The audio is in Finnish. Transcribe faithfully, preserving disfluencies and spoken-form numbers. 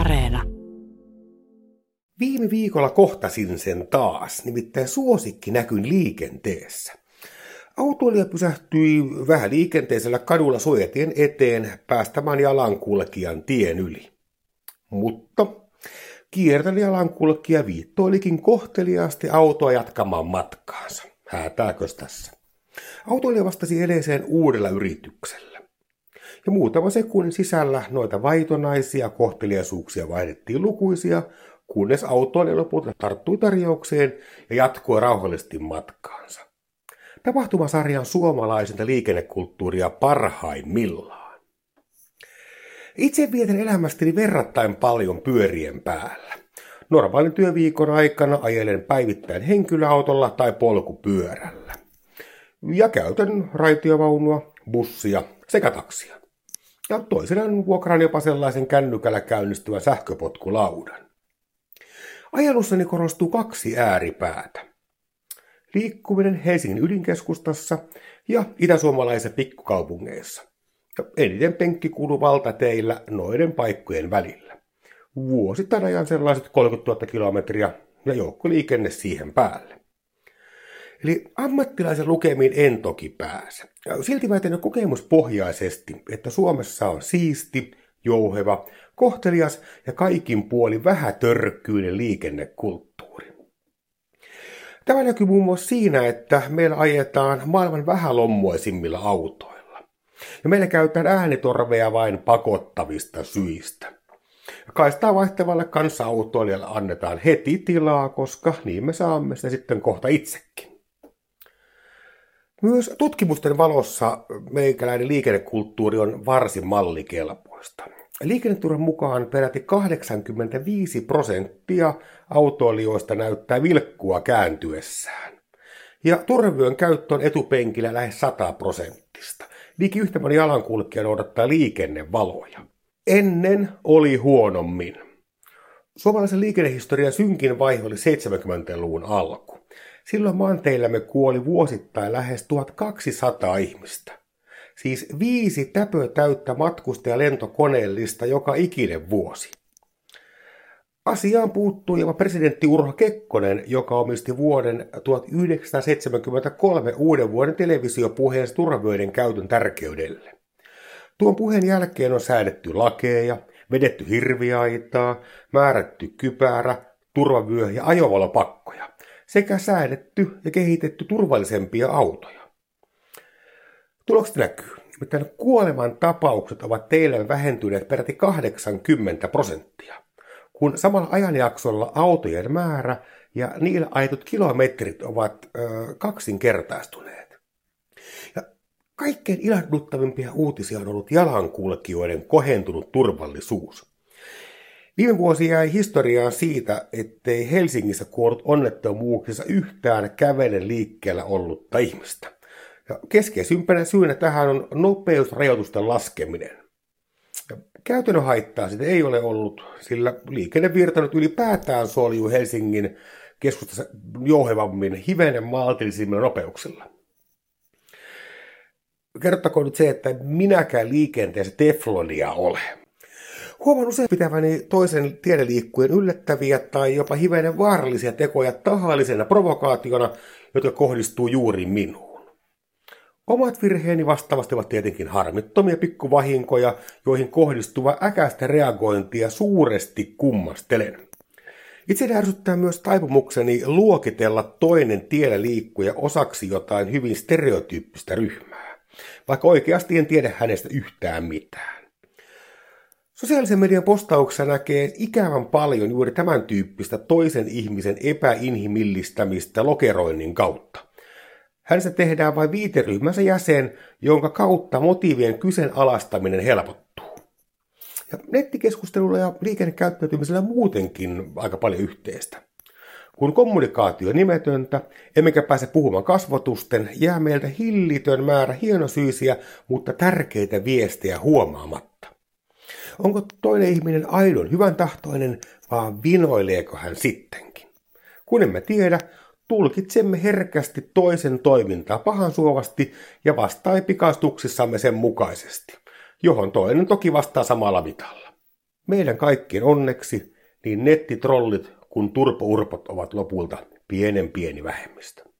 Areena. Viime viikolla kohtasin sen taas, nimittäin suosikki näkyin liikenteessä. Autoilija pysähtyi vähän liikenteisellä kadulla suojatien eteen päästämään jalankulkijan tien yli. Mutta kierteli jalankulkija viittoilikin kohteliaasti autoa jatkamaan matkaansa. Häätääkös tässä? Autoilija vastasi eleeseen uudella yrityksellä. Ja muutama sekunnin sisällä noita vaitonaisia kohteliaisuuksia vaihdettiin lukuisia, kunnes autoilija lopulta tarttui tarjoukseen ja jatkoi rauhallisesti matkaansa. Tapahtumasarja on suomalaisinta liikennekulttuuria parhaimmillaan. Itse vietän elämästäni verrattain paljon pyörien päällä. Normaalin työviikon aikana ajelen päivittäin henkilöautolla tai polkupyörällä. Ja käytän raitiovaunua, bussia sekä taksia. Ja toisinaan vuokraan jopa sellaisen kännykällä käynnistyvän sähköpotkulaudan. Ajelussani korostuu kaksi ääripäätä. Liikkuminen Helsingin ydinkeskustassa ja itäsuomalaisissa pikkukaupungeissa. Ja eniten penkki kuluu valtateillä noiden paikkojen välillä. Vuosittain ajan sellaiset kolmekymmentätuhatta kilometriä ja joukkoliikenne siihen päälle. Eli ammattilaisen lukemiin en toki pääse. Silti väitän kokemuspohjaisesti, että Suomessa on siisti, jouheva, kohtelias ja kaikin puolin vähätörkkyinen liikennekulttuuri. Tämä näkyy muun muassa siinä, että meillä ajetaan maailman vähälommoisimmilla autoilla. Ja meillä käytetään äänitorvea vain pakottavista syistä. Kaistaa vaihtavalle kanssaautoilijalle annetaan heti tilaa, koska niin me saamme sitä sitten kohta itsekin. Myös tutkimusten valossa meikäläinen liikennekulttuuri on varsin mallikelpoista. Liikenneturvan mukaan peräti kahdeksankymmentäviisi prosenttia autoilijoista näyttää vilkkua kääntyessään. Ja turvavyön käyttö on etupenkillä lähes sata prosenttista. Liki yhtä moni jalankulkija noudattaa liikennevaloja. Ennen oli huonommin. Suomalaisen liikennehistorian synkin vaihe oli seitsemänkymmentäluvun alku. Silloin maanteillämme kuoli vuosittain lähes tuhatkaksisataa ihmistä. Siis viisi täpötäyttä matkustajalentokoneellista joka ikinen vuosi. Asiaan puuttui jopa presidentti Urho Kekkonen, joka omisti vuoden tuhatyhdeksänsataaseitsemänkymmentäkolme uuden vuoden televisiopuheensa turvavöiden käytön tärkeydelle. Tuon puheen jälkeen on säädetty lakeja, vedetty hirviaitaa, määrätty kypärä, turvavyö- ja ajovalopakkoja sekä säädetty ja kehitetty turvallisempia autoja. Tulokset näkyy, että kuoleman tapaukset ovat teillä vähentyneet peräti kahdeksankymmentä prosenttia, kun samalla ajanjaksolla autojen määrä ja niillä ajetut kilometrit ovat ö, kaksinkertaistuneet. Ja kaikkein ilahduttavimpia uutisia on ollut jalankulkijoiden kohentunut turvallisuus. Viime vuosi jäi historiaan siitä, ettei Helsingissä kuollut onnettomuuksissa yhtään kävelen liikkeellä ollutta ihmistä. Ja keskeisimpänä syynä tähän on nopeusrajoitusten laskeminen. Ja käytännön haittaa sitä ei ole ollut, sillä liikennevirta nyt ylipäätään soljuu Helsingin keskustassa jouhevammin, hivenen maltillisimmilla nopeuksilla. Kerrottakoon nyt se, että minäkään liikenteessä teflonia ole. Huomaan usein pitäväni toisen tiedeliikkujen yllättäviä tai jopa hivenen vaarallisia tekoja tahallisena provokaationa, jotka kohdistuu juuri minuun. Omat virheeni vastaavasti ovat tietenkin harmittomia pikkuvahinkoja, joihin kohdistuva äkäistä reagointia suuresti kummastelen. Itse ärsyttää myös taipumukseni luokitella toinen tiellä liikkuja osaksi jotain hyvin stereotyyppistä ryhmää, vaikka oikeasti en tiedä hänestä yhtään mitään. Sosiaalisen median postauksessa näkee ikävän paljon juuri tämän tyyppistä toisen ihmisen epäinhimillistämistä lokeroinnin kautta. Hänestä tehdään vain viiteryhmänsä jäsen, jonka kautta motiivien kyseenalaistaminen helpottuu. Ja nettikeskustelulla ja liikennekäyttäytymisellä muutenkin aika paljon yhteistä. Kun kommunikaatio on nimetöntä, emmekä pääse puhumaan kasvotusten, jää meiltä hillitön määrä hienosyisiä, mutta tärkeitä viestejä huomaamatta. Onko toinen ihminen aidon hyvän tahtoinen, vaan vinoileeko hän sittenkin? Kun emme tiedä, tulkitsemme herkästi toisen toimintaa pahansuovasti ja vastaan pikastuksissamme sen mukaisesti, johon toinen toki vastaa samalla mitalla. Meidän kaikkien onneksi niin nettitrollit kuin turpourpot ovat lopulta pienen pieni vähemmistö.